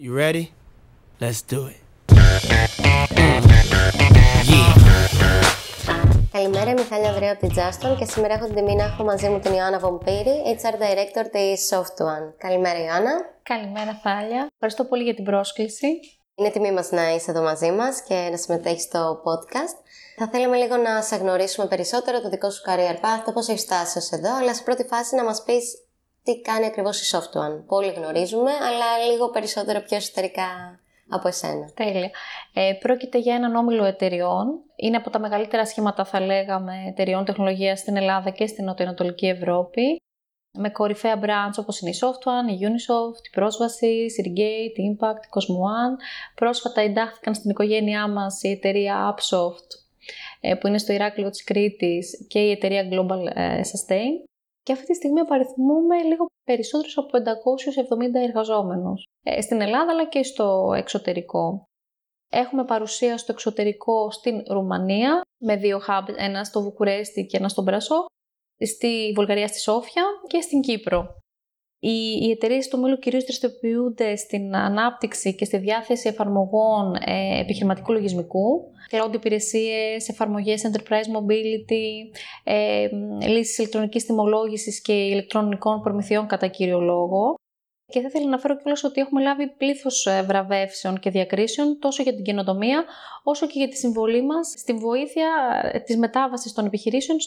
You ready? Let's do it. Καλημέρα, είμαι η Θάλια από την Justin και σήμερα έχω την τιμή να έχω μαζί μου την Ιωάννα Βομβύρη, HR Director της SoftOne. Καλημέρα Ιωάννα. Καλημέρα Θάλια. Ευχαριστώ πολύ για την πρόσκληση. Είναι τιμή μας να είσαι εδώ μαζί μας και να συμμετέχεις στο podcast. Θα θέλαμε λίγο να σε γνωρίσουμε περισσότερο, το δικό σου career path, το πώς έχεις φτάσει ως εδώ, αλλά σε πρώτη φάση να μας πεις τι κάνει ακριβώς η SoftOne. Πολύ γνωρίζουμε, αλλά λίγο περισσότερο πιο εσωτερικά από εσένα. Τέλεια. Πρόκειται για έναν όμιλο εταιριών. Είναι από τα μεγαλύτερα σχήματα, θα λέγαμε, εταιριών τεχνολογίας στην Ελλάδα και στην Νοτιοανατολική Ευρώπη. Με κορυφαία brands όπως είναι η SoftOne, η Unisoft, η Πρόσβαση, η Sergate, η Impact, η Cosmo One. Πρόσφατα εντάχθηκαν στην οικογένειά μας η εταιρεία Appsoft, που είναι στο Ηράκλειο της Κρήτης, και η εταιρεία Global Sustain. Και αυτή τη στιγμή απαριθμούμε λίγο περισσότερους από 570 εργαζόμενους στην Ελλάδα αλλά και στο εξωτερικό. Έχουμε παρουσία στο εξωτερικό στην Ρουμανία με δύο hub, ένα στο Βουκουρέστι και ένα στο Μπρασό, στη Βουλγαρία στη Σόφια και στην Κύπρο. Οι εταιρείες του μήλου κυρίως δραστηριοποιούνται στην ανάπτυξη και στη διάθεση εφαρμογών επιχειρηματικού λογισμικού, cloud υπηρεσίες, εφαρμογές enterprise mobility, λύσεις ηλεκτρονικής τιμολόγησης και ηλεκτρονικών προμηθειών κατά κύριο λόγο. Και θα ήθελα να αναφέρω κιόλας ότι έχουμε λάβει πλήθος βραβεύσεων και διακρίσεων τόσο για την καινοτομία όσο και για τη συμβολή μας στην βοήθεια της μετάβασης των επιχειρήσεων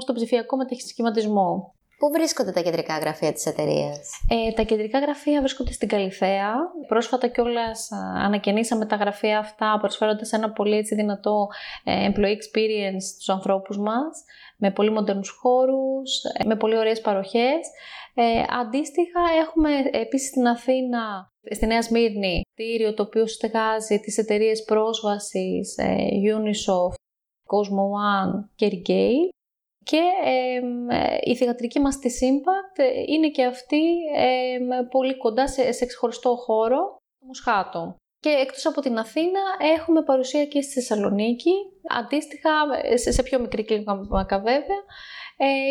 στον ψηφιακό μετασχηματισμό. Πού βρίσκονται τα κεντρικά γραφεία της εταιρείας? Τα κεντρικά γραφεία βρίσκονται στην Καλιθέα. Πρόσφατα κιόλας ανακαινήσαμε τα γραφεία αυτά προσφέροντας ένα πολύ δυνατό employee experience στους ανθρώπους μας, με πολύ μοντέρνους χώρους, με πολύ ωραίες παροχές. Αντίστοιχα έχουμε επίσης στην Αθήνα, στη Νέα Σμύρνη, κτίριο το οποίο στεγάζει τις εταιρείες Πρόσβασης, Unisoft, Cosmo One και Greek. Και η θηγατρική μας της Impact είναι και αυτή πολύ κοντά σε ξεχωριστό χώρο, το Μοσχάτο. Και εκτός από την Αθήνα έχουμε παρουσία και στη Θεσσαλονίκη, αντίστοιχα σε πιο μικρή κλίμακα βέβαια.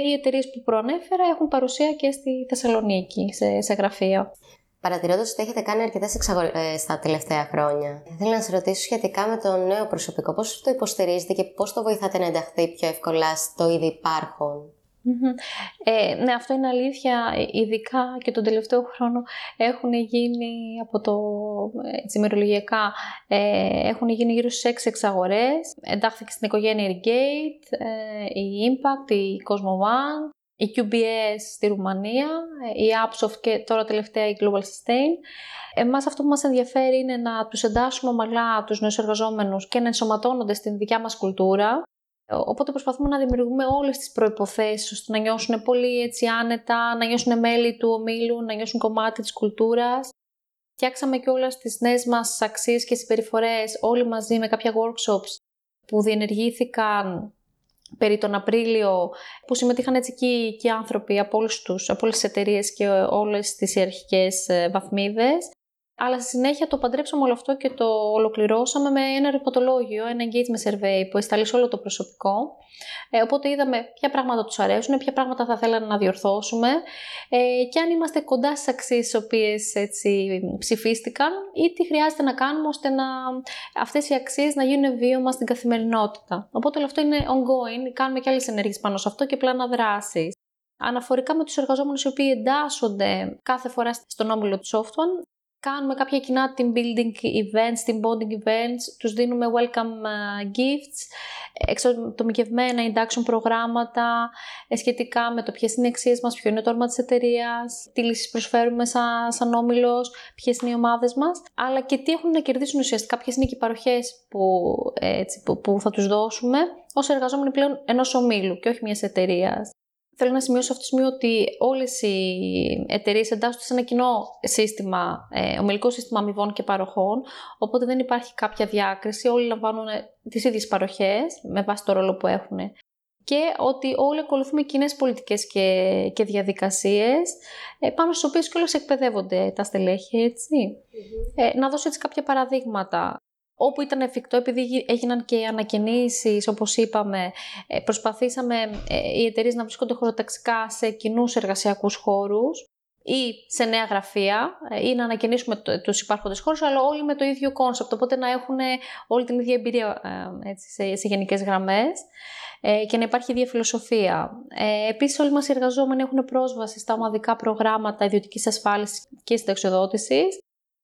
Οι εταιρείες που προανέφερα έχουν παρουσία και στη Θεσσαλονίκη, σε γραφεία. Παρατηρώντας ότι έχετε κάνει αρκετές εξαγορές τα τελευταία χρόνια, θέλω να σε ρωτήσω σχετικά με το νέο προσωπικό. Πώς το υποστηρίζετε και πώς το βοηθάτε να ενταχθεί πιο εύκολα στο ήδη υπάρχον? Ναι, αυτό είναι αλήθεια. Ειδικά και τον τελευταίο χρόνο έχουν γίνει από το ημερολογιακά, έχουν γίνει γύρω στις 6 εξαγορές. Εντάχθηκε στην οικογένεια η Gate, η Impact, η Cosmo One, η QBS στη Ρουμανία, η Appsoft και τώρα τελευταία η Global Sustain. Εμάς αυτό που μας ενδιαφέρει είναι να τους εντάσσουμε ομαλά τους νέους εργαζόμενους και να ενσωματώνονται στην δικιά μας κουλτούρα. Οπότε προσπαθούμε να δημιουργούμε όλες τις προϋποθέσεις ώστε να νιώσουν πολύ έτσι άνετα, να νιώσουν μέλη του ομίλου, να νιώσουν κομμάτι της κουλτούρας. Φτιάξαμε κιόλας τις νέες μας αξίες και συμπεριφορές όλοι μαζί με κάποια workshops που διενεργήθηκαν περί τον Απρίλιο, που συμμετείχαν έτσι και οι άνθρωποι από όλες τις εταιρείες και όλες τις ιεραρχικές βαθμίδες. Αλλά στη συνέχεια το παντρέψαμε όλο αυτό και το ολοκληρώσαμε με ένα ρεποτολόγιο, ένα engagement survey που εστάλει σε όλο το προσωπικό. Οπότε είδαμε ποια πράγματα τους αρέσουν, ποια πράγματα θα θέλανε να διορθώσουμε και αν είμαστε κοντά στις αξίες τις οποίες έτσι ψηφίστηκαν ή τι χρειάζεται να κάνουμε ώστε αυτές οι αξίες να γίνουν βίωμα στην καθημερινότητα. Οπότε όλο αυτό είναι ongoing, κάνουμε και άλλες ενέργειες πάνω σε αυτό και πλάνα δράσης. Αναφορικά με τους εργαζόμενους οι οποίοι εντάσσονται κάθε φορά στον όμιλο του SoftOne, κάνουμε κάποια κοινά team building events, team bonding events, τους δίνουμε welcome gifts, εξατομικευμένα induction προγράμματα σχετικά με το ποιες είναι οι αξίες μας, ποιο είναι το όνομα της εταιρείας, τι λύσεις προσφέρουμε σαν όμιλος, ποιες είναι οι ομάδες μας, αλλά και τι έχουν να κερδίσουν ουσιαστικά, ποιες είναι και οι παροχές που θα τους δώσουμε ως εργαζόμενοι πλέον ενός ομίλου και όχι μιας εταιρείας. Θέλω να σημειώσω αυτή τη στιγμή ότι όλες οι εταιρείες εντάσσονται σε ένα κοινό σύστημα, ομιλικό σύστημα αμοιβών και παροχών, οπότε δεν υπάρχει κάποια διάκριση, όλοι λαμβάνουν τις ίδιες παροχές με βάση το ρόλο που έχουν και ότι όλοι ακολουθούμε κοινές πολιτικές και διαδικασίες πάνω στις οποίες και όλες εκπαιδεύονται τα στελέχη, έτσι. Να δώσω έτσι κάποια παραδείγματα. Όπου ήταν εφικτό, επειδή έγιναν και ανακαινήσεις, όπως είπαμε, προσπαθήσαμε οι εταιρείες να βρίσκονται χωροταξικά σε κοινούς εργασιακούς χώρους. ή σε νέα γραφεία ή να ανακαινήσουμε τους υπάρχοντες χώρους, αλλά όλοι με το ίδιο κόνσεπτ, οπότε να έχουν όλη την ίδια εμπειρία έτσι, σε γενικές γραμμές και να υπάρχει ίδια φιλοσοφία. Επίσης, όλοι μας οι εργαζόμενοι έχουν πρόσβαση στα ομαδικά προγράμματα ιδιωτικής ασφάλισης και συνταξιοδότησης.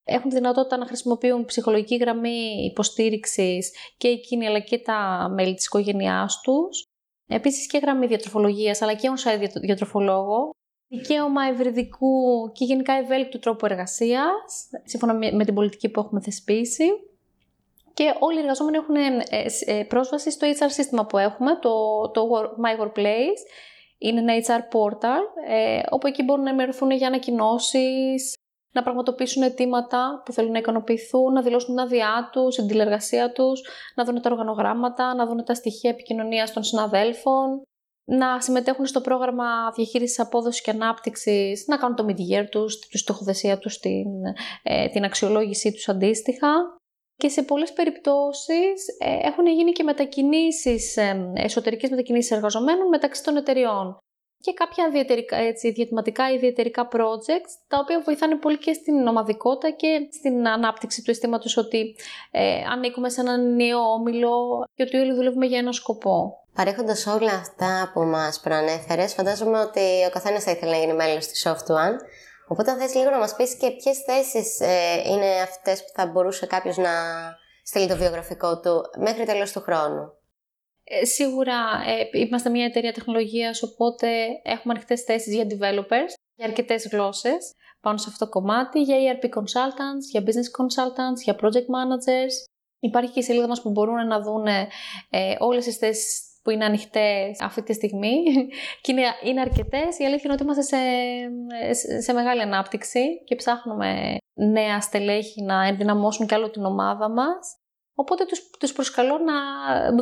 Έχουν τη δυνατότητα να χρησιμοποιούν ψυχολογική γραμμή υποστήριξης και εκείνοι αλλά και τα μέλη της οικογένειάς τους. Επίσης και γραμμή διατροφολογίας αλλά και on-site διατροφολόγο. Δικαίωμα ευρυδικού και γενικά ευέλικτου τρόπου εργασίας, σύμφωνα με την πολιτική που έχουμε θεσπίσει. Και όλοι οι εργαζόμενοι έχουν πρόσβαση στο HR σύστημα που έχουμε, το MyWorkplace. Είναι ένα HR portal, όπου εκεί μπορούν να ενημερωθούν για ανακοινώσεις, να πραγματοποιήσουν αιτήματα που θέλουν να ικανοποιηθούν, να δηλώσουν την άδειά τους, την τηλεργασία τους, να δουν τα οργανογράμματα, να δουν τα στοιχεία επικοινωνίας των συναδέλφων, να συμμετέχουν στο πρόγραμμα διαχείρισης απόδοσης και ανάπτυξης, να κάνουν το mid-year τους, τη στοχοθεσία τους, την αξιολόγησή τους αντίστοιχα. Και σε πολλές περιπτώσεις έχουν γίνει και μετακινήσεις, εσωτερικές μετακινήσεις εργαζομένων μεταξύ των εταιριών. Και κάποια διατηματικά ή ιδιαιτικά projects, τα οποία βοηθάνε πολύ και στην ομαδικότητα και στην ανάπτυξη του αισθήματος ότι ανήκουμε σε έναν νέο όμιλο και ότι όλοι δουλεύουμε για ένα σκοπό. Παρέχοντας όλα αυτά που μας προανέφερες, φαντάζομαι ότι ο καθένας θα ήθελε να γίνει μέλος της SoftOne. Οπότε, αν θες λίγο να μας πεις και ποιες θέσεις είναι αυτές που θα μπορούσε κάποιος να στείλει το βιογραφικό του μέχρι τέλος του χρόνου. Σίγουρα είμαστε μια εταιρεία τεχνολογίας, οπότε έχουμε ανοιχτές θέσεις για developers, για αρκετές γλώσσες πάνω σε αυτό το κομμάτι, για ERP consultants, για business consultants, για project managers. Υπάρχει και η σελίδα μας που μπορούν να δουν όλες τις θέσεις που είναι ανοιχτές αυτή τη στιγμή και είναι αρκετές. Η αλήθεια είναι ότι είμαστε σε μεγάλη ανάπτυξη και ψάχνουμε νέα στελέχη να ενδυναμώσουν κι άλλο την ομάδα μας. Οπότε τους προσκαλώ να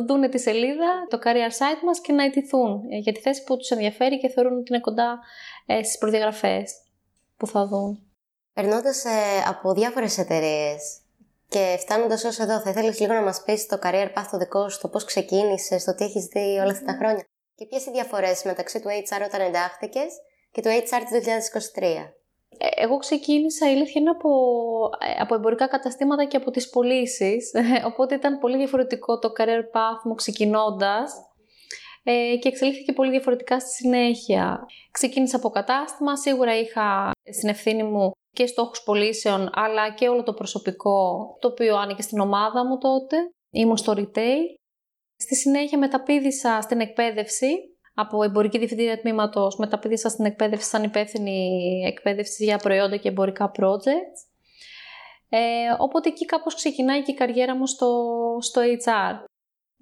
δούνε τη σελίδα, το career site μας και να αιτηθούν για τη θέση που τους ενδιαφέρει και θεωρούν ότι είναι κοντά στις προδιαγραφές που θα δουν. Περνώντας από διάφορες εταιρείες και φτάνοντας ως εδώ, θα ήθελες λίγο να μας πεις το career path το δικό σου, το πώς ξεκίνησες, το τι έχεις δει όλα αυτά τα χρόνια και ποιες οι διαφορές μεταξύ του HR όταν εντάχθηκες και του HR του 2023. Εγώ ξεκίνησα, η αλήθεια είναι, από εμπορικά καταστήματα και από τις πωλήσεις, οπότε ήταν πολύ διαφορετικό το career path μου ξεκινώντας και εξελίχθηκε πολύ διαφορετικά στη συνέχεια. Ξεκίνησα από κατάστημα, σίγουρα είχα στην ευθύνη μου και στόχους πωλήσεων, αλλά και όλο το προσωπικό, το οποίο άνοιγε στην ομάδα μου τότε, ήμουν στο retail. Στη συνέχεια μεταπήδησα στην εκπαίδευση. Από εμπορική διευθυντήρια τμήματος μεταπήδησα στην εκπαίδευση σαν υπεύθυνη εκπαίδευση για προϊόντα και εμπορικά projects. Οπότε εκεί κάπως ξεκινάει και η καριέρα μου στο HR.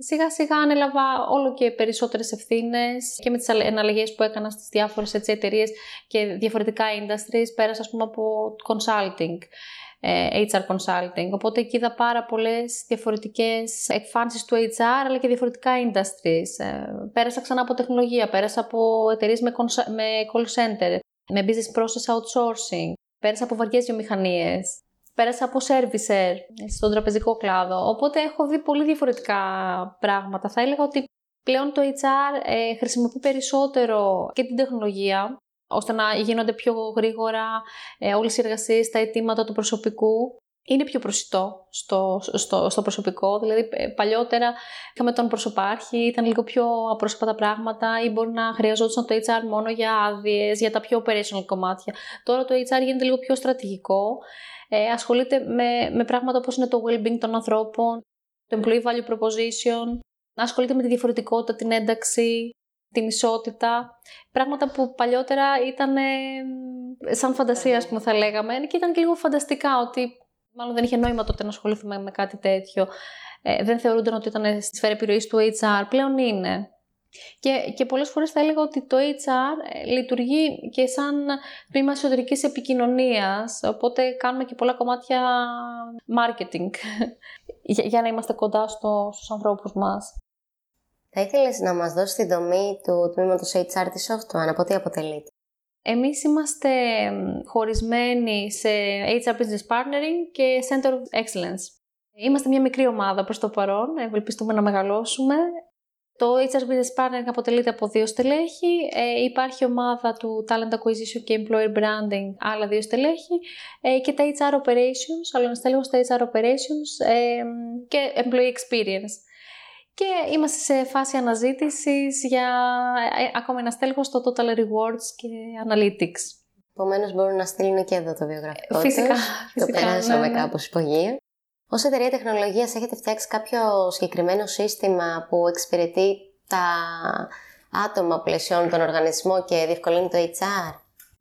Σιγά σιγά ανέλαβα όλο και περισσότερες ευθύνες και με τις εναλλαγές που έκανα στις διάφορες εταιρείες και διαφορετικά industries, πέρασα ας πούμε από consulting, HR consulting. Οπότε εκεί είδα πάρα πολλές διαφορετικές εκφάνσεις του HR αλλά και διαφορετικά industries. Πέρασα ξανά από τεχνολογία, πέρασα από εταιρείες με call center, με business process outsourcing, πέρασα από βαριές βιομηχανίες. Πέρασα από servicer στον τραπεζικό κλάδο, οπότε έχω δει πολύ διαφορετικά πράγματα. Θα έλεγα ότι πλέον το HR χρησιμοποιεί περισσότερο και την τεχνολογία, ώστε να γίνονται πιο γρήγορα όλες οι εργασίες, τα αιτήματα του προσωπικού. Είναι πιο προσιτό στο προσωπικό, δηλαδή παλιότερα είχαμε τον προσωπάρχη, ήταν λίγο πιο απρόσωπα τα πράγματα ή μπορεί να χρειαζόντουσαν το HR μόνο για άδειες, για τα πιο operational κομμάτια. Τώρα το HR γίνεται λίγο πιο στρατηγικό, ασχολείται με πράγματα όπως είναι το well-being των ανθρώπων, το employee value proposition, ασχολείται με τη διαφορετικότητα, την ένταξη, την ισότητα, πράγματα που παλιότερα ήταν σαν φαντασία, ας πούμε, θα λέγαμε, και ήταν και λίγο φανταστικά ότι μάλλον δεν είχε νόημα τότε να ασχοληθούμε με κάτι τέτοιο. Δεν θεωρούνταν ότι ήταν στη σφαίρα επιρροής του HR. Πλέον είναι. Και πολλές φορές θα έλεγα ότι το HR λειτουργεί και σαν τμήμα εσωτερικής επικοινωνίας. Οπότε κάνουμε και πολλά κομμάτια marketing για να είμαστε κοντά στους ανθρώπους μας. Θα ήθελες να μας δώσεις τη δομή του τμήματος HR της SoftOne, από τι αποτελείται? Εμείς είμαστε χωρισμένοι σε HR Business Partnering και Center of Excellence. Είμαστε μια μικρή ομάδα προς το παρόν, ευελπιστούμε να μεγαλώσουμε. Το HR Business Partner αποτελείται από 2 στελέχη, υπάρχει ομάδα του Talent Acquisition και Employer Branding, άλλα 2 στελέχη και τα HR Operations, άλλο ένα στέλεχο στα HR Operations και Employee Experience. Και είμαστε σε φάση αναζήτησης για ακόμα ένα στέλεχο στο Total Rewards και Analytics. Επομένως μπορούν να στείλουν και εδώ το βιογραφικό τους. Φυσικά, το περάσαμε κάπως υπογεία. Ως εταιρεία τεχνολογίας έχετε φτιάξει κάποιο συγκεκριμένο σύστημα που εξυπηρετεί τα άτομα πλαισιών, τον οργανισμό και διευκολύνει το HR?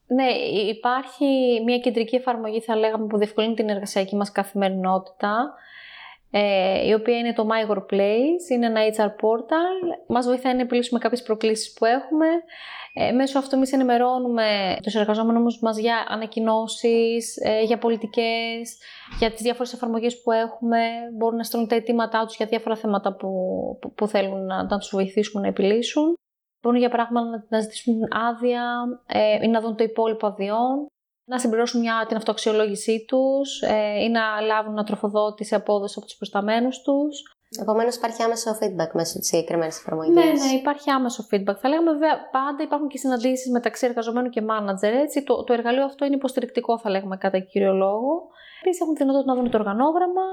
Ναι, υπάρχει μια κεντρική εφαρμογή, θα λέγαμε, που διευκολύνει την εργασιακή μας καθημερινότητα, η οποία είναι το MyWorkplace, είναι ένα HR portal, μας βοηθάει να επιλύσουμε κάποιες προκλήσεις που έχουμε. Μέσω αυτού εμείς ενημερώνουμε τους εργαζόμενους μας για ανακοινώσεις, για πολιτικές, για τις διάφορες εφαρμογές που έχουμε. Μπορούν να στέλνουν τα αιτήματά τους για διάφορα θέματα που θέλουν να τους βοηθήσουμε να επιλύσουν. Μπορούν για πράγματα να ζητήσουν άδεια ή να δουν το υπόλοιπο αδειών, να συμπληρώσουν την αυτοαξιολόγησή τους ή να λάβουν να τροφοδότηση απόδοση από τους προσταμένους τους. Επομένως, υπάρχει άμεσο feedback μέσω της συγκεκριμένης εφαρμογής. Ναι, υπάρχει άμεσο feedback. Θα λέγαμε, βέβαια, πάντα υπάρχουν και συναντήσεις μεταξύ εργαζομένου και manager. Έτσι. Το εργαλείο αυτό είναι υποστηρικτικό, θα λέγαμε, κατά κύριο λόγο. Επίσης, έχουν τη δυνατότητα να δουν το οργανόγραμμα,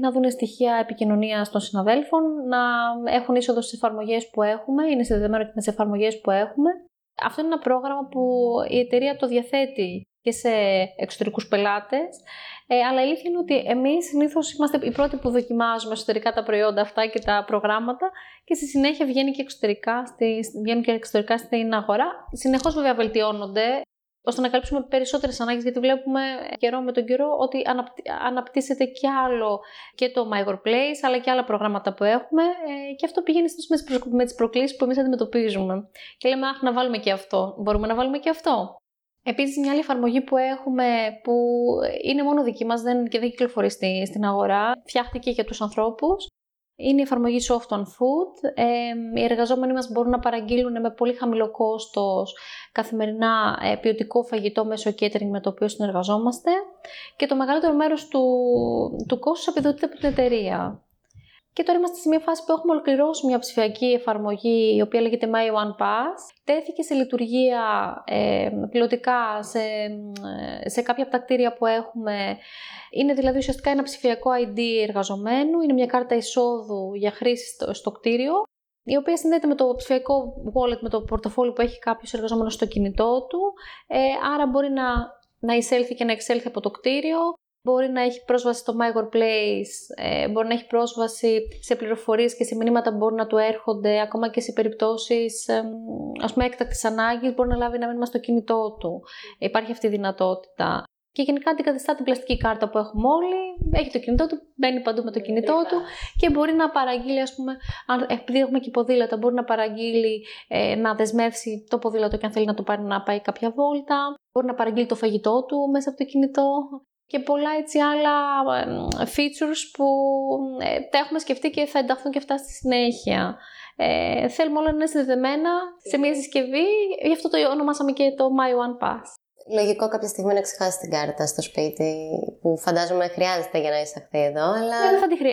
να δουν στοιχεία επικοινωνίας των συναδέλφων, να έχουν είσοδο στις εφαρμογές που έχουμε, είναι συνδεδεμένο και με τις εφαρμογές που έχουμε. Αυτό είναι ένα πρόγραμμα που η εταιρεία το διαθέτει και σε εξωτερικούς πελάτες, αλλά η αλήθεια είναι ότι εμείς συνήθως είμαστε οι πρώτοι που δοκιμάζουμε εσωτερικά τα προϊόντα αυτά και τα προγράμματα και στη συνέχεια βγαίνουν και εξωτερικά στην αγορά. Συνεχώς βέβαια βελτιώνονται, ώστε να καλύψουμε περισσότερες ανάγκες, γιατί βλέπουμε καιρό με τον καιρό ότι αναπτύσσεται κι άλλο και το MyWorkplace, αλλά και άλλα προγράμματα που έχουμε και αυτό πηγαίνει με τις προκλήσεις που εμείς αντιμετωπίζουμε. Και λέμε, αχ, να βάλουμε και αυτό. Μπορούμε να βάλουμε και αυτό. Επίσης, μια άλλη εφαρμογή που έχουμε, που είναι μόνο δική μας και δεν κυκλοφορεί στην αγορά, φτιάχτηκε για τους ανθρώπους, είναι η εφαρμογή SoftOne Food. Οι εργαζόμενοι μας μπορούν να παραγγείλουν με πολύ χαμηλό κόστος καθημερινά ποιοτικό φαγητό μέσω catering με το οποίο συνεργαζόμαστε και το μεγαλύτερο μέρος του κόστους επιδοτείται από την εταιρεία. Και τώρα είμαστε σε μια φάση που έχουμε ολοκληρώσει μια ψηφιακή εφαρμογή, η οποία λέγεται MyOnePass. Τέθηκε σε λειτουργία πιλωτικά σε κάποια από τα κτίρια που έχουμε. Είναι δηλαδή ουσιαστικά ένα ψηφιακό ID εργαζομένου, είναι μια κάρτα εισόδου για χρήση στο κτίριο, η οποία συνδέεται με το ψηφιακό wallet, με το πορτοφόλι που έχει κάποιος εργαζόμενος στο κινητό του, άρα μπορεί να εισέλθει και να εξέλθει από το κτίριο. Μπορεί να έχει πρόσβαση στο MyWorkplace, μπορεί να έχει πρόσβαση σε πληροφορίες και σε μηνύματα που μπορεί να του έρχονται, ακόμα και σε περιπτώσεις ας πούμε έκτακτης ανάγκης, μπορεί να λάβει ένα μήνυμα στο κινητό του. Υπάρχει αυτή η δυνατότητα. Και γενικά αντικαθιστά την πλαστική κάρτα που έχουμε όλοι, έχει το κινητό του, μπαίνει παντού με το κινητό του και μπορεί να παραγγείλει, ας πούμε, επειδή έχουμε και ποδήλατα, μπορεί να παραγγείλει να δεσμεύσει το ποδήλατο και αν θέλει να το πάρει να πάει κάποια βόλτα, μπορεί να παραγγείλει το φαγητό του μέσα από το κινητό. Και πολλά έτσι άλλα features που τα έχουμε σκεφτεί και θα ενταχθούν και αυτά στη συνέχεια. Θέλουμε όλα να είναι συνδεδεμένα σε μια συσκευή, γι' αυτό το ονομάσαμε και το MyOnePass. Λογικό κάποια στιγμή να ξεχάσει την κάρτα στο σπίτι, που φαντάζομαι χρειάζεται για να εισαχθεί εδώ, αλλά...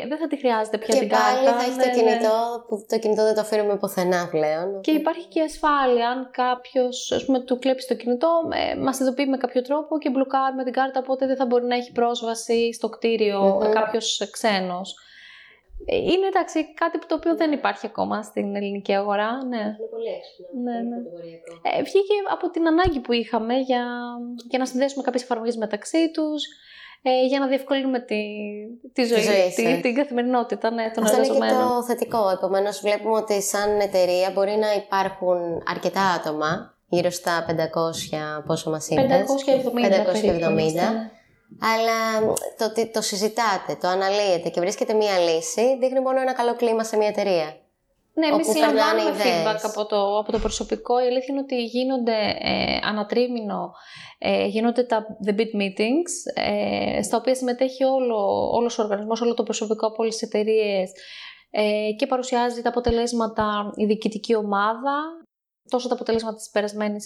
Δεν θα τη χρειάζεται πια την κάρτα. Και πάλι θα έχει το κινητό, που το κινητό δεν το αφήνουμε πουθενά πλέον. Και υπάρχει και ασφάλεια, αν κάποιος, ας πούμε, του κλέψει το κινητό, μας ειδοποιεί με κάποιο τρόπο και μπλοκάρουμε την κάρτα, οπότε δεν θα μπορεί να έχει πρόσβαση στο κτίριο κάποιος ξένος. Είναι, εντάξει, κάτι το οποίο δεν υπάρχει ακόμα στην ελληνική αγορά, ναι. Είναι πολύ έξυπνο, βγήκε από την ανάγκη που είχαμε για να συνδέσουμε κάποιες εφαρμογές μεταξύ τους, για να διευκολύνουμε τη ζωή, την καθημερινότητα των εργαζομένων. Αυτό είναι και το θετικό. Επομένως, βλέπουμε ότι σαν εταιρεία μπορεί να υπάρχουν αρκετά άτομα, γύρω στα 500, πόσο μας είπες, 570. Αλλά το ότι το συζητάτε, το αναλύετε και βρίσκετε μία λύση, δείχνει μόνο ένα καλό κλίμα σε μία εταιρεία. Ναι, εμείς λαμβάνουμε feedback από το προσωπικό. Η αλήθεια είναι ότι γίνονται ανατρίμηνο, γίνονται τα The Bid Meetings, στα οποία συμμετέχει όλος ο οργανισμός, όλο το προσωπικό από όλες τις εταιρείες και παρουσιάζει τα αποτελέσματα η διοικητική ομάδα, τόσο τα αποτελέσματα της περασμένης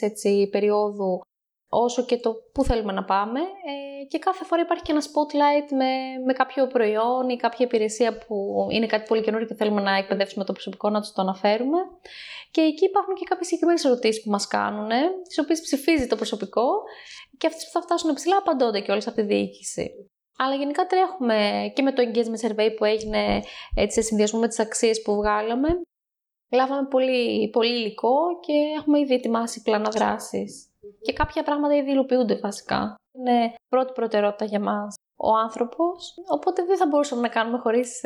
περίοδου, όσο και το πού θέλουμε να πάμε και κάθε φορά υπάρχει και ένα spotlight με κάποιο προϊόν ή κάποια υπηρεσία που είναι κάτι πολύ καινούριο και θέλουμε να εκπαιδεύσουμε το προσωπικό, να τους το αναφέρουμε. Και εκεί υπάρχουν και κάποιες συγκεκριμένες ερωτήσεις που μας κάνουν, τις οποίες ψηφίζει το προσωπικό και αυτές που θα φτάσουν ψηλά απαντώνται και όλες από τη διοίκηση. Αλλά γενικά τρέχουμε και με το engagement survey που έγινε έτσι, σε συνδυασμό με τις αξίες που βγάλαμε. Λάβαμε πολύ, πολύ υλικό και έχουμε ήδη ετοιμάσει πλάνα δράσης. Και κάποια πράγματα ήδη υλοποιούνται βασικά. Είναι πρώτη προτεραιότητα για μας ο άνθρωπος, οπότε δεν θα μπορούσαμε να κάνουμε χωρίς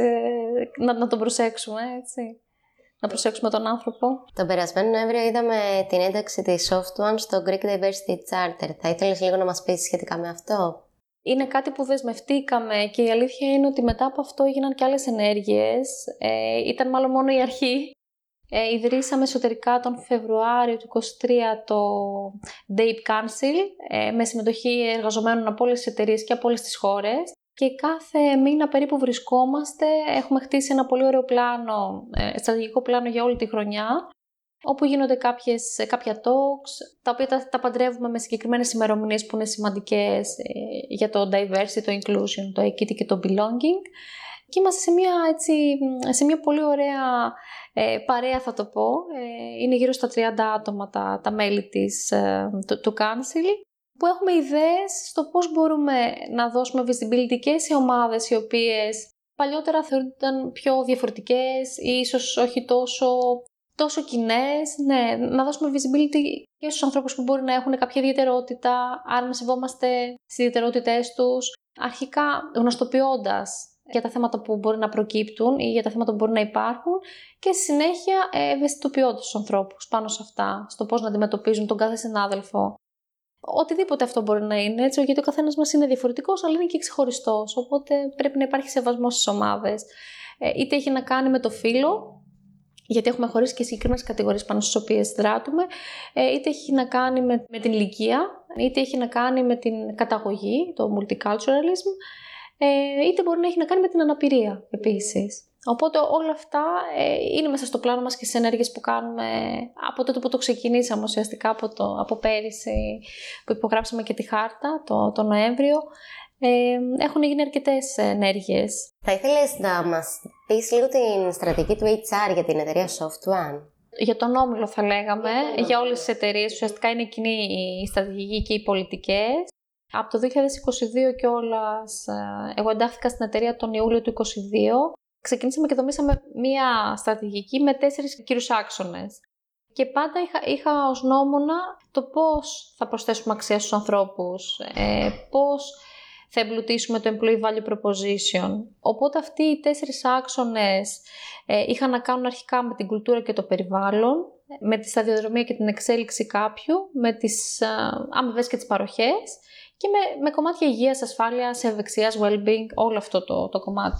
να τον προσέξουμε, έτσι. Να προσέξουμε τον άνθρωπο. Τον περασμένο Νοέμβριο είδαμε την ένταξη της SoftOne στο Greek Diversity Charter. Θα ήθελες λίγο να μας πεις σχετικά με αυτό? Είναι κάτι που δεσμευτήκαμε και η αλήθεια είναι ότι μετά από αυτό έγιναν και άλλες ενέργειες. Ήταν μάλλον μόνο η αρχή. Ιδρύσαμε εσωτερικά τον Φεβρουάριο του 2023 το DAPE Council με συμμετοχή εργαζομένων από όλες τις εταιρείες και από όλες τις χώρες και κάθε μήνα περίπου βρισκόμαστε, έχουμε χτίσει ένα πολύ ωραίο πλάνο, στρατηγικό πλάνο για όλη τη χρονιά όπου γίνονται κάποια talks, τα οποία τα παντρεύουμε με συγκεκριμένες ημερομηνίες που είναι σημαντικές για το diversity, το inclusion, το equity και το belonging. Και είμαστε σε μια πολύ ωραία παρέα, θα το πω. Είναι γύρω στα 30 άτομα τα μέλη του Council, που έχουμε ιδέες στο πώς μπορούμε να δώσουμε visibility και σε ομάδες οι οποίες παλιότερα θεωρούνταν πιο διαφορετικές ή ίσως όχι τόσο κοινές. Ναι, να δώσουμε visibility και στους ανθρώπους που μπορεί να έχουν κάποια ιδιαιτερότητα, άρα να σεβόμαστε τις ιδιαιτερότητές τους, αρχικά γνωστοποιώντας για τα θέματα που μπορεί να προκύπτουν ή για τα θέματα που μπορεί να υπάρχουν και στη συνέχεια ευαισθητοποιώντας τους ανθρώπους πάνω σε αυτά, στο πώς να αντιμετωπίζουν τον κάθε συνάδελφο. Οτιδήποτε αυτό μπορεί να είναι, έτσι, γιατί ο καθένας μας είναι διαφορετικός, αλλά είναι και ξεχωριστός, οπότε πρέπει να υπάρχει σεβασμός στις ομάδες. Είτε έχει να κάνει με το φύλο, γιατί έχουμε χωρίσει και συγκεκριμένες κατηγορίες πάνω στις οποίες δράτουμε, είτε έχει να κάνει με την ηλικία, είτε έχει να κάνει με την καταγωγή, το multiculturalism, είτε μπορεί να έχει να κάνει με την αναπηρία επίσης. Οπότε όλα αυτά είναι μέσα στο πλάνο μας και στις ενέργειες που κάνουμε από τότε που το ξεκινήσαμε ουσιαστικά από πέρυσι που υπογράψαμε και τη χάρτα το Νοέμβριο. Έχουν γίνει αρκετές ενέργειες. Θα ήθελες να μας πεις λίγο την στρατηγική του HR για την εταιρεία SoftOne? Για τον όμιλο θα λέγαμε, για όλες τις εταιρείες ουσιαστικά είναι κοινή η στρατηγική και οι πολιτικές. Από το 2022 κιόλας, εγώ εντάχθηκα στην εταιρεία τον Ιούλιο του 2022. Ξεκινήσαμε και δομήσαμε μία στρατηγική με 4 κύριους άξονες. Και πάντα είχα ως νόμονα το πώς θα προσθέσουμε αξία στους ανθρώπους, πώς θα εμπλουτίσουμε το employee value proposition. Οπότε αυτοί οι 4 άξονες είχαν να κάνουν αρχικά με την κουλτούρα και το περιβάλλον, με τη σταδιοδρομία και την εξέλιξη κάποιου, με τις αμοιβές και τις παροχές, και με κομμάτια υγείας, ασφάλειας, ευεξίας, well-being, όλο αυτό το κομμάτι.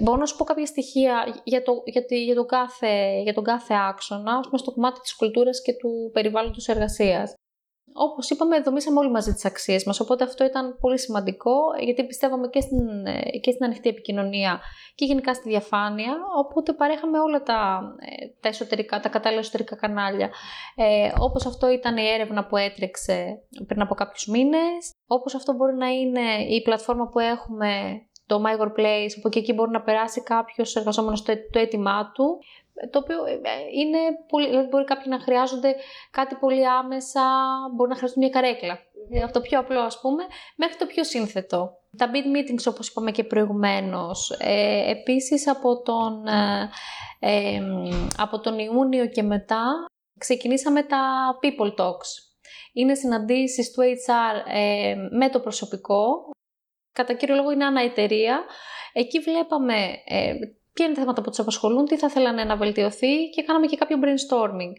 Μπορώ να σου πω κάποια στοιχεία για τον κάθε άξονα, ως στο κομμάτι της κουλτούρας και του περιβάλλοντος εργασίας. Όπως είπαμε, δομήσαμε όλοι μαζί τις αξίες μας, οπότε αυτό ήταν πολύ σημαντικό, γιατί πιστεύαμε και στην ανοιχτή επικοινωνία και γενικά στη διαφάνεια, οπότε παρέχαμε όλα τα κατάλληλα εσωτερικά κανάλια. Όπως αυτό ήταν η έρευνα που έτρεξε πριν από κάποιους μήνες, όπως αυτό μπορεί να είναι η πλατφόρμα που έχουμε, το MyWorkplace, όπου και εκεί μπορεί να περάσει κάποιος εργαζόμενος το αίτημά του, το οποίο είναι πολύ, δηλαδή μπορεί κάποιοι να χρειάζονται κάτι πολύ άμεσα, μπορεί να χρειάζονται μια καρέκλα, από το πιο απλό ας πούμε, μέχρι το πιο σύνθετο. Τα bid meetings όπως είπαμε και προηγουμένως, επίσης από τον Ιούνιο και μετά ξεκινήσαμε τα People Talks. Είναι συναντήσεις του HR με το προσωπικό, κατά κύριο λόγο είναι ανά εταιρεία. Εκεί βλέπαμε ποια είναι τα θέματα που τους απασχολούν, τι θα θέλανε να βελτιωθεί και κάναμε και κάποιο brainstorming.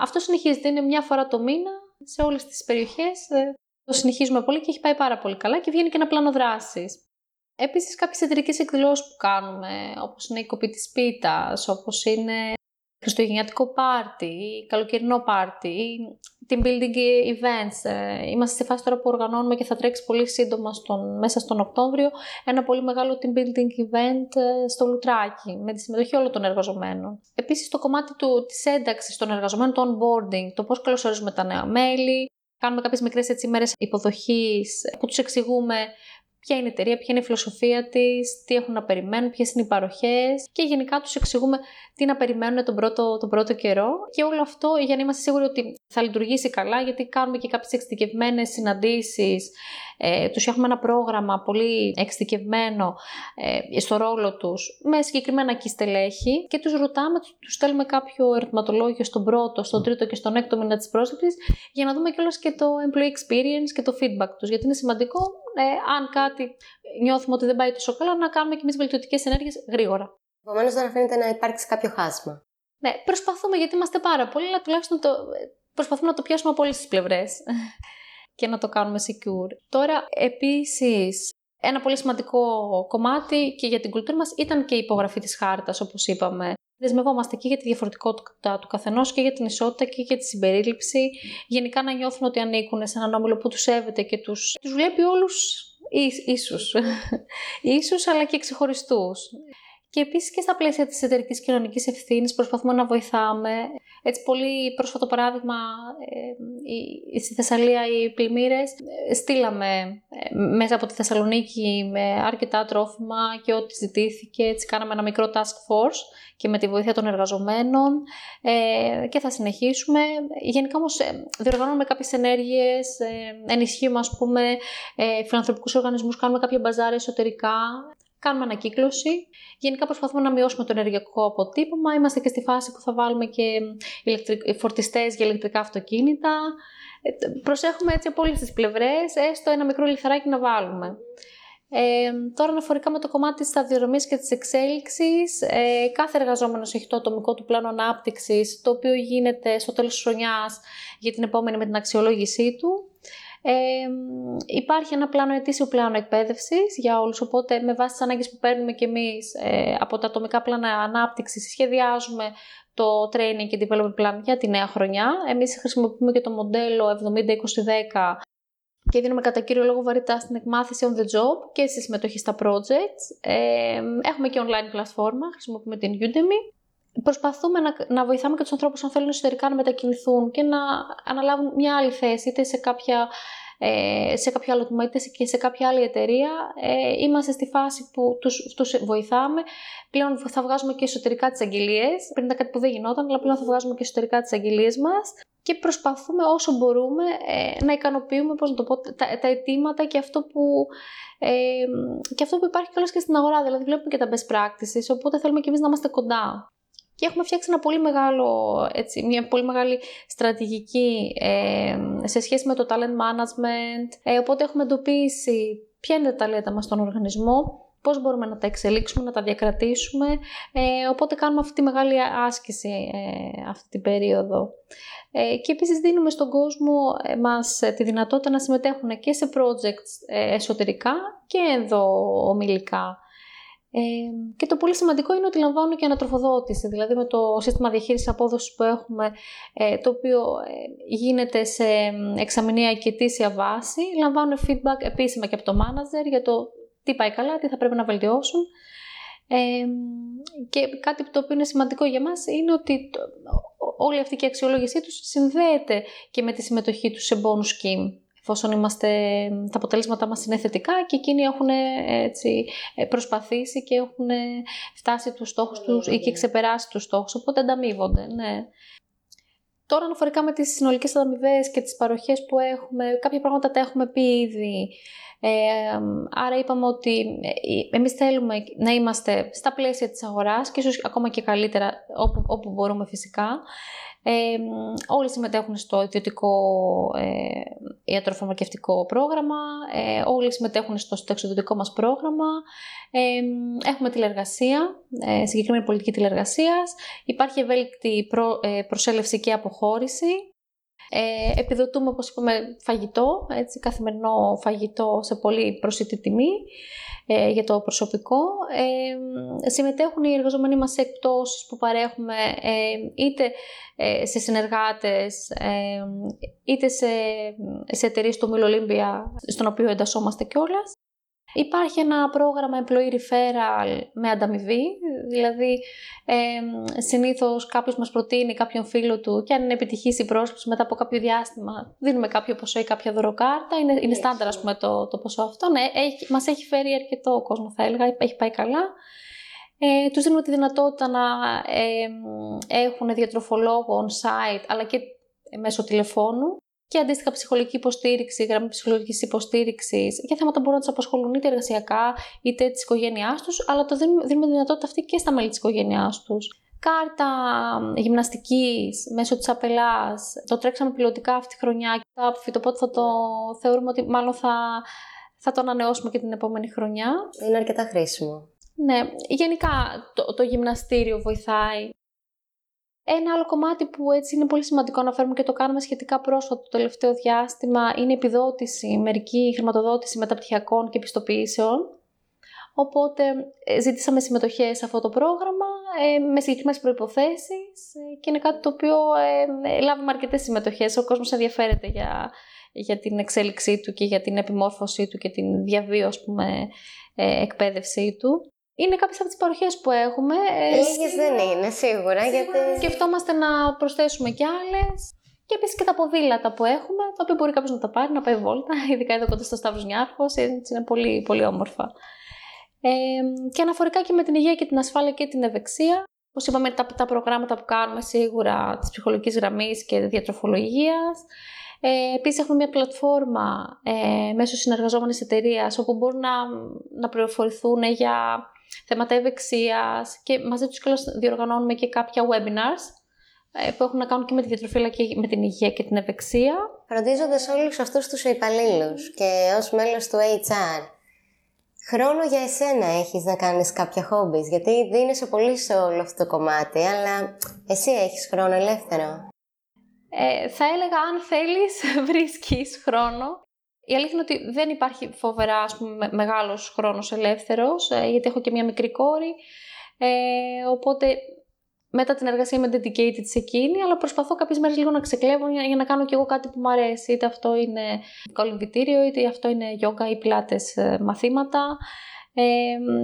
Αυτό συνεχίζεται, είναι μια φορά το μήνα σε όλες τις περιοχές. Το συνεχίζουμε πολύ και έχει πάει πάρα πολύ καλά και βγαίνει και ένα πλάνο δράσης. Επίσης κάποιες εταιρικές εκδηλώσεις που κάνουμε, όπως είναι η κοπή της πίτας, όπως είναι χριστουγεννιάτικο πάρτι, καλοκαιρινό πάρτι, team building events. Είμαστε σε φάση τώρα που οργανώνουμε και θα τρέξει πολύ σύντομα μέσα στον Οκτώβριο ένα πολύ μεγάλο team building event στο Λουτράκι, με τη συμμετοχή όλων των εργαζομένων. Επίσης το κομμάτι της ένταξης των εργαζομένων, το onboarding, το πώς καλωσορίζουμε τα νέα μέλη, κάνουμε κάποιες μικρές έτσι μέρες υποδοχής που τους εξηγούμε ποια είναι η εταιρεία, ποια είναι η φιλοσοφία της, τι έχουν να περιμένουν, ποιες είναι οι παροχές και γενικά τους εξηγούμε τι να περιμένουν τον πρώτο καιρό. Και όλο αυτό για να είμαστε σίγουροι ότι θα λειτουργήσει καλά, γιατί κάνουμε και κάποιες εξειδικευμένες συναντήσεις, τους έχουμε ένα πρόγραμμα πολύ εξειδικευμένο στο ρόλο τους, με συγκεκριμένα εκεί στελέχη και τους ρωτάμε, τους στέλνουμε κάποιο ερωτηματολόγιο στον πρώτο, στον τρίτο και στον έκτο μήνα της πρόσληψης για να δούμε κιόλας και το employee experience και το feedback τους, γιατί είναι σημαντικό. Αν κάτι νιώθουμε ότι δεν πάει τόσο καλά, να κάνουμε και εμείς βελτιωτικές ενέργειες γρήγορα. Επομένως, δεν αφήνεται να υπάρξει κάποιο χάσμα. Ναι, προσπαθούμε, γιατί είμαστε πάρα πολλοί, αλλά τουλάχιστον προσπαθούμε να το πιάσουμε από όλες τις πλευρές και να το κάνουμε secure. Τώρα, επίσης, ένα πολύ σημαντικό κομμάτι και για την κουλτούρα μας ήταν και η υπογραφή της χάρτας, όπως είπαμε. Δεσμευόμαστε και για τη διαφορετικότητα του καθενός και για την ισότητα και για τη συμπερίληψη. Γενικά να νιώθουν ότι ανήκουν σε έναν όμιλο που τους σέβεται και τους βλέπει όλους ίσους αλλά και ξεχωριστούς. Και επίσης και στα πλαίσια της εταιρικής κοινωνικής ευθύνης προσπαθούμε να βοηθάμε. Έτσι, πολύ πρόσφατο παράδειγμα, στη Θεσσαλία οι πλημμύρες, στείλαμε μέσα από τη Θεσσαλονίκη με αρκετά τρόφιμα και ό,τι ζητήθηκε. Έτσι, κάναμε ένα μικρό task force και με τη βοήθεια των εργαζομένων και θα συνεχίσουμε. Γενικά όμως διοργανώνουμε κάποιες ενέργειες, ενισχύουμε ας πούμε φιλανθρωπικούς οργανισμούς, κάνουμε κάποια μπαζάρια εσωτερικά. Κάνουμε ανακύκλωση. Γενικά προσπαθούμε να μειώσουμε το ενεργειακό αποτύπωμα. Είμαστε και στη φάση που θα βάλουμε και φορτιστές για ηλεκτρικά αυτοκίνητα. Προσέχουμε έτσι από όλες τις πλευρές, έστω ένα μικρό λιθαράκι να βάλουμε. Τώρα αναφορικά με το κομμάτι της σταδιοδρομίας και της εξέλιξης, κάθε εργαζόμενος έχει το ατομικό του πλάνο ανάπτυξης, το οποίο γίνεται στο τέλος της χρονιάς για την επόμενη με την αξιολόγησή του. Υπάρχει ένα ετήσιο πλάνο εκπαίδευσης για όλους, οπότε με βάση τις ανάγκες που παίρνουμε και εμείς από τα ατομικά πλάνα ανάπτυξης σχεδιάζουμε το training και development plan για τη νέα χρονιά. Εμείς χρησιμοποιούμε και το μοντέλο 70-20-10 και δίνουμε κατά κύριο λόγο βαρύτητα στην εκμάθηση on the job και στη συμμετοχή στα projects. Έχουμε και online πλατφόρμα, χρησιμοποιούμε την Udemy. Προσπαθούμε να βοηθάμε και τους ανθρώπους αν θέλουν εσωτερικά να μετακινηθούν και να αναλάβουν μια άλλη θέση, είτε σε κάποιο άλλο τμήμα, είτε και σε κάποια άλλη εταιρεία. Είμαστε στη φάση που τους βοηθάμε. Πλέον θα βγάζουμε και εσωτερικά τις αγγελίες. Πριν ήταν κάτι που δεν γινόταν, αλλά πλέον θα βγάζουμε και εσωτερικά τις αγγελίες μας. Και προσπαθούμε όσο μπορούμε να ικανοποιούμε τα αιτήματα και αυτό που υπάρχει κιόλας και στην αγορά. Δηλαδή βλέπουμε και τα best practices, οπότε θέλουμε κι εμείς να είμαστε κοντά. Και έχουμε φτιάξει μια πολύ μεγάλη στρατηγική σε σχέση με το talent management. Οπότε έχουμε εντοπίσει ποια είναι τα ταλέντα μας στον οργανισμό, πώς μπορούμε να τα εξελίξουμε, να τα διακρατήσουμε. Οπότε κάνουμε αυτή τη μεγάλη άσκηση αυτή την περίοδο. Και επίσης δίνουμε στον κόσμο μας τη δυνατότητα να συμμετέχουν και σε projects εσωτερικά και ενδοομιλικά. Και το πολύ σημαντικό είναι ότι λαμβάνουν και ανατροφοδότηση, δηλαδή με το σύστημα διαχείρισης απόδοσης που έχουμε, το οποίο γίνεται σε εξαμηνία και ετήσια βάση, λαμβάνουν feedback επίσημα και από το manager για το τι πάει καλά, τι θα πρέπει να βελτιώσουν. Και κάτι το οποίο είναι σημαντικό για μας είναι ότι όλη αυτή και η αξιολόγησή τους συνδέεται και με τη συμμετοχή τους σε bonus scheme. Εφόσον τα αποτελέσματά μας είναι θετικά και εκείνοι έχουν έτσι, προσπαθήσει και έχουν φτάσει τους στόχους τους ή και ξεπεράσει τους στόχους, οπότε ανταμείβονται. Ναι. Τώρα αναφορικά με τις συνολικές ανταμοιβές και τις παροχές που έχουμε, κάποια πράγματα τα έχουμε πει ήδη. Άρα είπαμε ότι εμείς θέλουμε να είμαστε στα πλαίσια της αγοράς και ίσως ακόμα και καλύτερα όπου μπορούμε φυσικά. Όλοι συμμετέχουν στο ιδιωτικό ιατροφαρμακευτικό πρόγραμμα, όλοι συμμετέχουν στο εξωτερικό μας πρόγραμμα, έχουμε τηλεργασία, συγκεκριμένη πολιτική τηλεργασίας, υπάρχει ευέλικτη προσέλευση και αποχώρηση. Επιδοτούμε, όπως είπαμε, φαγητό, έτσι, καθημερινό φαγητό σε πολύ προσιτή τιμή για το προσωπικό. Συμμετέχουν οι εργαζομένοι μας σε εκπτώσεις που παρέχουμε είτε σε συνεργάτες, είτε σε εταιρείες του Ομίλου Ολύμπια, στον οποίο εντασσόμαστε κιόλας. Υπάρχει ένα πρόγραμμα employee referral με ανταμοιβή, δηλαδή συνήθως κάποιος μας προτείνει κάποιον φίλο του και αν είναι επιτυχής η πρόσκληση μετά από κάποιο διάστημα δίνουμε κάποιο ποσό ή κάποια δωροκάρτα, είναι στάνταρ ας πούμε το ποσό αυτό. Ναι, μας έχει φέρει αρκετό κόσμο θα έλεγα, έχει πάει καλά. Τους δίνουμε τη δυνατότητα να έχουν διατροφολόγο on-site αλλά και μέσω τηλεφώνου. Και αντίστοιχα ψυχολογική υποστήριξη, γραμμή ψυχολογικής υποστήριξης για θέματα που μπορούν να τους απασχολούν είτε εργασιακά είτε της οικογένειάς τους, αλλά το δίνουμε δυνατότητα αυτή και στα μέλη της οικογένειάς τους. Κάρτα γυμναστικής μέσω της Απελάς, το τρέξαμε πιλωτικά αυτή τη χρονιά και τα φυτοπότε θα το θεωρούμε ότι μάλλον θα το ανανεώσουμε και την επόμενη χρονιά. Είναι αρκετά χρήσιμο. Ναι, γενικά το γυμναστήριο βοηθάει. Ένα άλλο κομμάτι που έτσι είναι πολύ σημαντικό να φέρουμε και το κάνουμε σχετικά πρόσφατα το τελευταίο διάστημα είναι η επιδότηση, μερική χρηματοδότηση μεταπτυχιακών και επιστοποιήσεων. Οπότε ζήτησαμε συμμετοχές σε αυτό το πρόγραμμα με συγκεκριμένες προϋποθέσεις και είναι κάτι το οποίο λάβουμε αρκετές συμμετοχές. Ο κόσμος ενδιαφέρεται για την εξέλιξή του και για την επιμόρφωσή του και την διαβίω ας πούμε, εκπαίδευσή του. Είναι κάποιες από τις παροχές που έχουμε. Λίγες δεν είναι, σίγουρα. Γιατί... Σκεφτόμαστε να προσθέσουμε κι άλλες. Και επίσης και τα ποδήλατα που έχουμε, τα οποία μπορεί κάποιος να τα πάρει, να πάει βόλτα, ειδικά εδώ κοντά στο Σταύρος Νιάρχος, είναι πολύ, πολύ όμορφα. Και αναφορικά και με την υγεία και την ασφάλεια και την ευεξία. Όπως είπαμε, τα προγράμματα που κάνουμε σίγουρα της ψυχολογικής γραμμής και διατροφολογίας. Επίσης, έχουμε μια πλατφόρμα μέσω συνεργαζόμενης εταιρείας, όπου μπορούν να πληροφορηθούν για θέματα ευεξίας και μαζί τους κιόλας διοργανώνουμε και κάποια webinars που έχουν να κάνουν και με τη διατροφή αλλά και με την υγεία και την ευεξία. Φροντίζοντας όλους αυτούς τους υπαλλήλους και ως μέλος του HR, χρόνο για εσένα έχεις να κάνεις κάποια hobbies, γιατί δίνεσαι πολύ σε όλο αυτό το κομμάτι, αλλά εσύ έχεις χρόνο ελεύθερο. Θα έλεγα αν θέλεις βρίσκεις χρόνο. Η αλήθεια είναι ότι δεν υπάρχει φοβερά ας πούμε, μεγάλος χρόνος ελεύθερος, γιατί έχω και μια μικρή κόρη, οπότε μετά την εργασία είμαι dedicated σε εκείνη, αλλά προσπαθώ κάποιες μέρες λίγο να ξεκλέβω για να κάνω κι εγώ κάτι που μου αρέσει, είτε αυτό είναι κολυμπητήριο, είτε αυτό είναι yoga ή πιλάτες μαθήματα,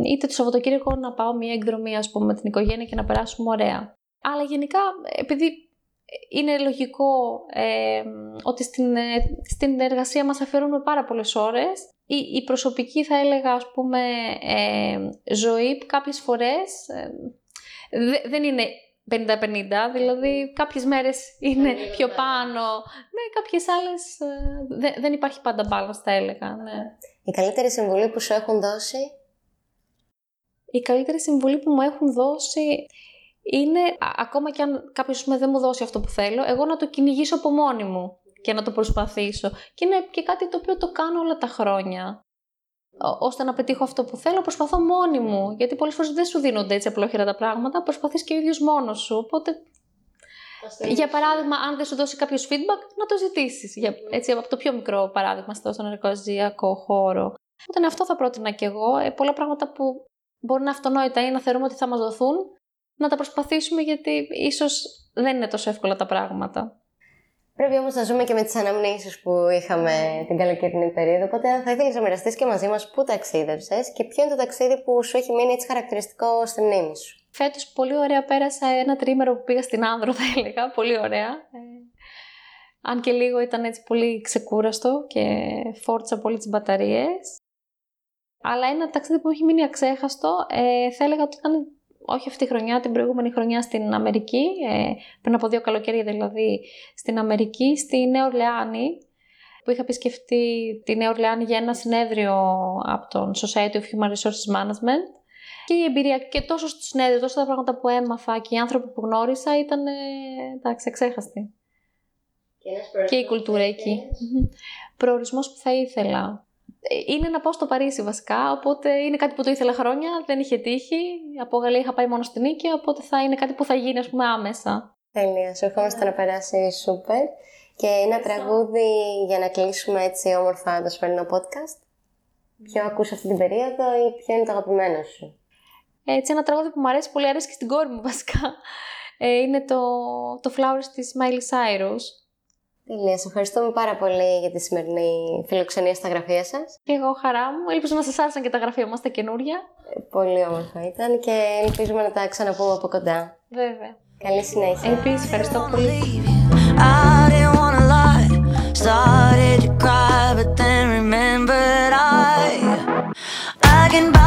είτε το Σαββατοκύριακο να πάω μια εκδρομή ας πούμε, με την οικογένεια και να περάσουμε ωραία. Αλλά γενικά, επειδή... Είναι λογικό ότι στην εργασία μας αφιερώνουμε πάρα πολλές ώρες. Η προσωπική, θα έλεγα, ας πούμε, ζωή που κάποιες φορές δεν είναι 50-50, δηλαδή κάποιες μέρες είναι πιο πάνω. Ναι, κάποιες άλλες δεν υπάρχει πάντα balance, θα έλεγα. Ναι. Η καλύτερη συμβουλή που σου έχουν δώσει? Η καλύτερη συμβουλή που μου έχουν δώσει... είναι, ακόμα και αν κάποιος δεν μου δώσει αυτό που θέλω, εγώ να το κυνηγήσω από μόνη μου και να το προσπαθήσω. Και είναι και κάτι το οποίο το κάνω όλα τα χρόνια. Ώστε να πετύχω αυτό που θέλω, προσπαθώ μόνη μου. Γιατί πολλές φορές δεν σου δίνονται έτσι απλόχερα τα πράγματα, προσπαθείς και ο ίδιος μόνος σου. Οπότε, για παράδειγμα, αν δεν σου δώσει κάποιος feedback, να το ζητήσεις. Έτσι, από το πιο μικρό παράδειγμα, στον εργασιακό χώρο. Οπότε αυτό θα πρότεινα κι εγώ. Πολλά πράγματα που μπορεί να αυτονόητα ή να θεωρούμε ότι θα μας δοθούν. Να τα προσπαθήσουμε γιατί ίσως δεν είναι τόσο εύκολα τα πράγματα. Πρέπει όμως να ζούμε και με τις αναμνήσεις που είχαμε την καλοκαιρινή περίοδο. Οπότε θα ήθελες να μοιραστείς και μαζί μας πού ταξίδευσες και ποιο είναι το ταξίδι που σου έχει μείνει έτσι χαρακτηριστικό στη μνήμη σου. Φέτος πολύ ωραία πέρασα ένα τρίμερο που πήγα στην Άνδρο, θα έλεγα. Πολύ ωραία. Αν και λίγο ήταν έτσι πολύ ξεκούραστο και φόρτισα πολύ τις μπαταρίες. Αλλά ένα ταξίδι που έχει μείνει αξέχαστο, θα έλεγα ότι ήταν. Όχι αυτή τη χρονιά, την προηγούμενη χρονιά στην Αμερική, πριν από 2 καλοκαίρια δηλαδή, στην Αμερική, στη Νέα Ορλεάνη, που είχα επισκεφτεί τη Νέα Ορλεάνη για ένα συνέδριο από τον Society of Human Resources Management. Και η εμπειρία και τόσο στο συνέδριο, τόσο τα πράγματα που έμαθα και οι άνθρωποι που γνώρισα ήταν, εντάξει, εξέχαστη. Και η κουλτούρα εκεί. Προορισμός που θα ήθελα. Είναι να πάω στο Παρίσι βασικά, οπότε είναι κάτι που το ήθελα χρόνια, δεν είχε τύχει. Από Γαλλία είχα πάει μόνο στην Νίκη, οπότε θα είναι κάτι που θα γίνει, ας πούμε, άμεσα. Τέλεια, σου ευχόμαστε να περάσει σούπερ. Και ένα τραγούδι για να κλείσουμε έτσι όμορφα το σημερινό podcast. Ποιο ακούς αυτή την περίοδο ή ποιο είναι το αγαπημένο σου? Έτσι, ένα τραγούδι που μου αρέσει πολύ, αρέσει και στην κόρη μου βασικά. Είναι το Flowers της Miley Cyrus. Τέλεια. Σας ευχαριστούμε πάρα πολύ για τη σημερινή φιλοξενία στα γραφεία σας. Και εγώ χαρά μου. Ελπίζω να σας άρεσαν και τα γραφεία μας τα καινούρια. Πολύ όμορφα ήταν και ελπίζουμε να τα ξαναπούμε από κοντά. Βέβαια. Καλή συνέχεια. Επίσης, ευχαριστώ πολύ. Started to cry, but then remembered I can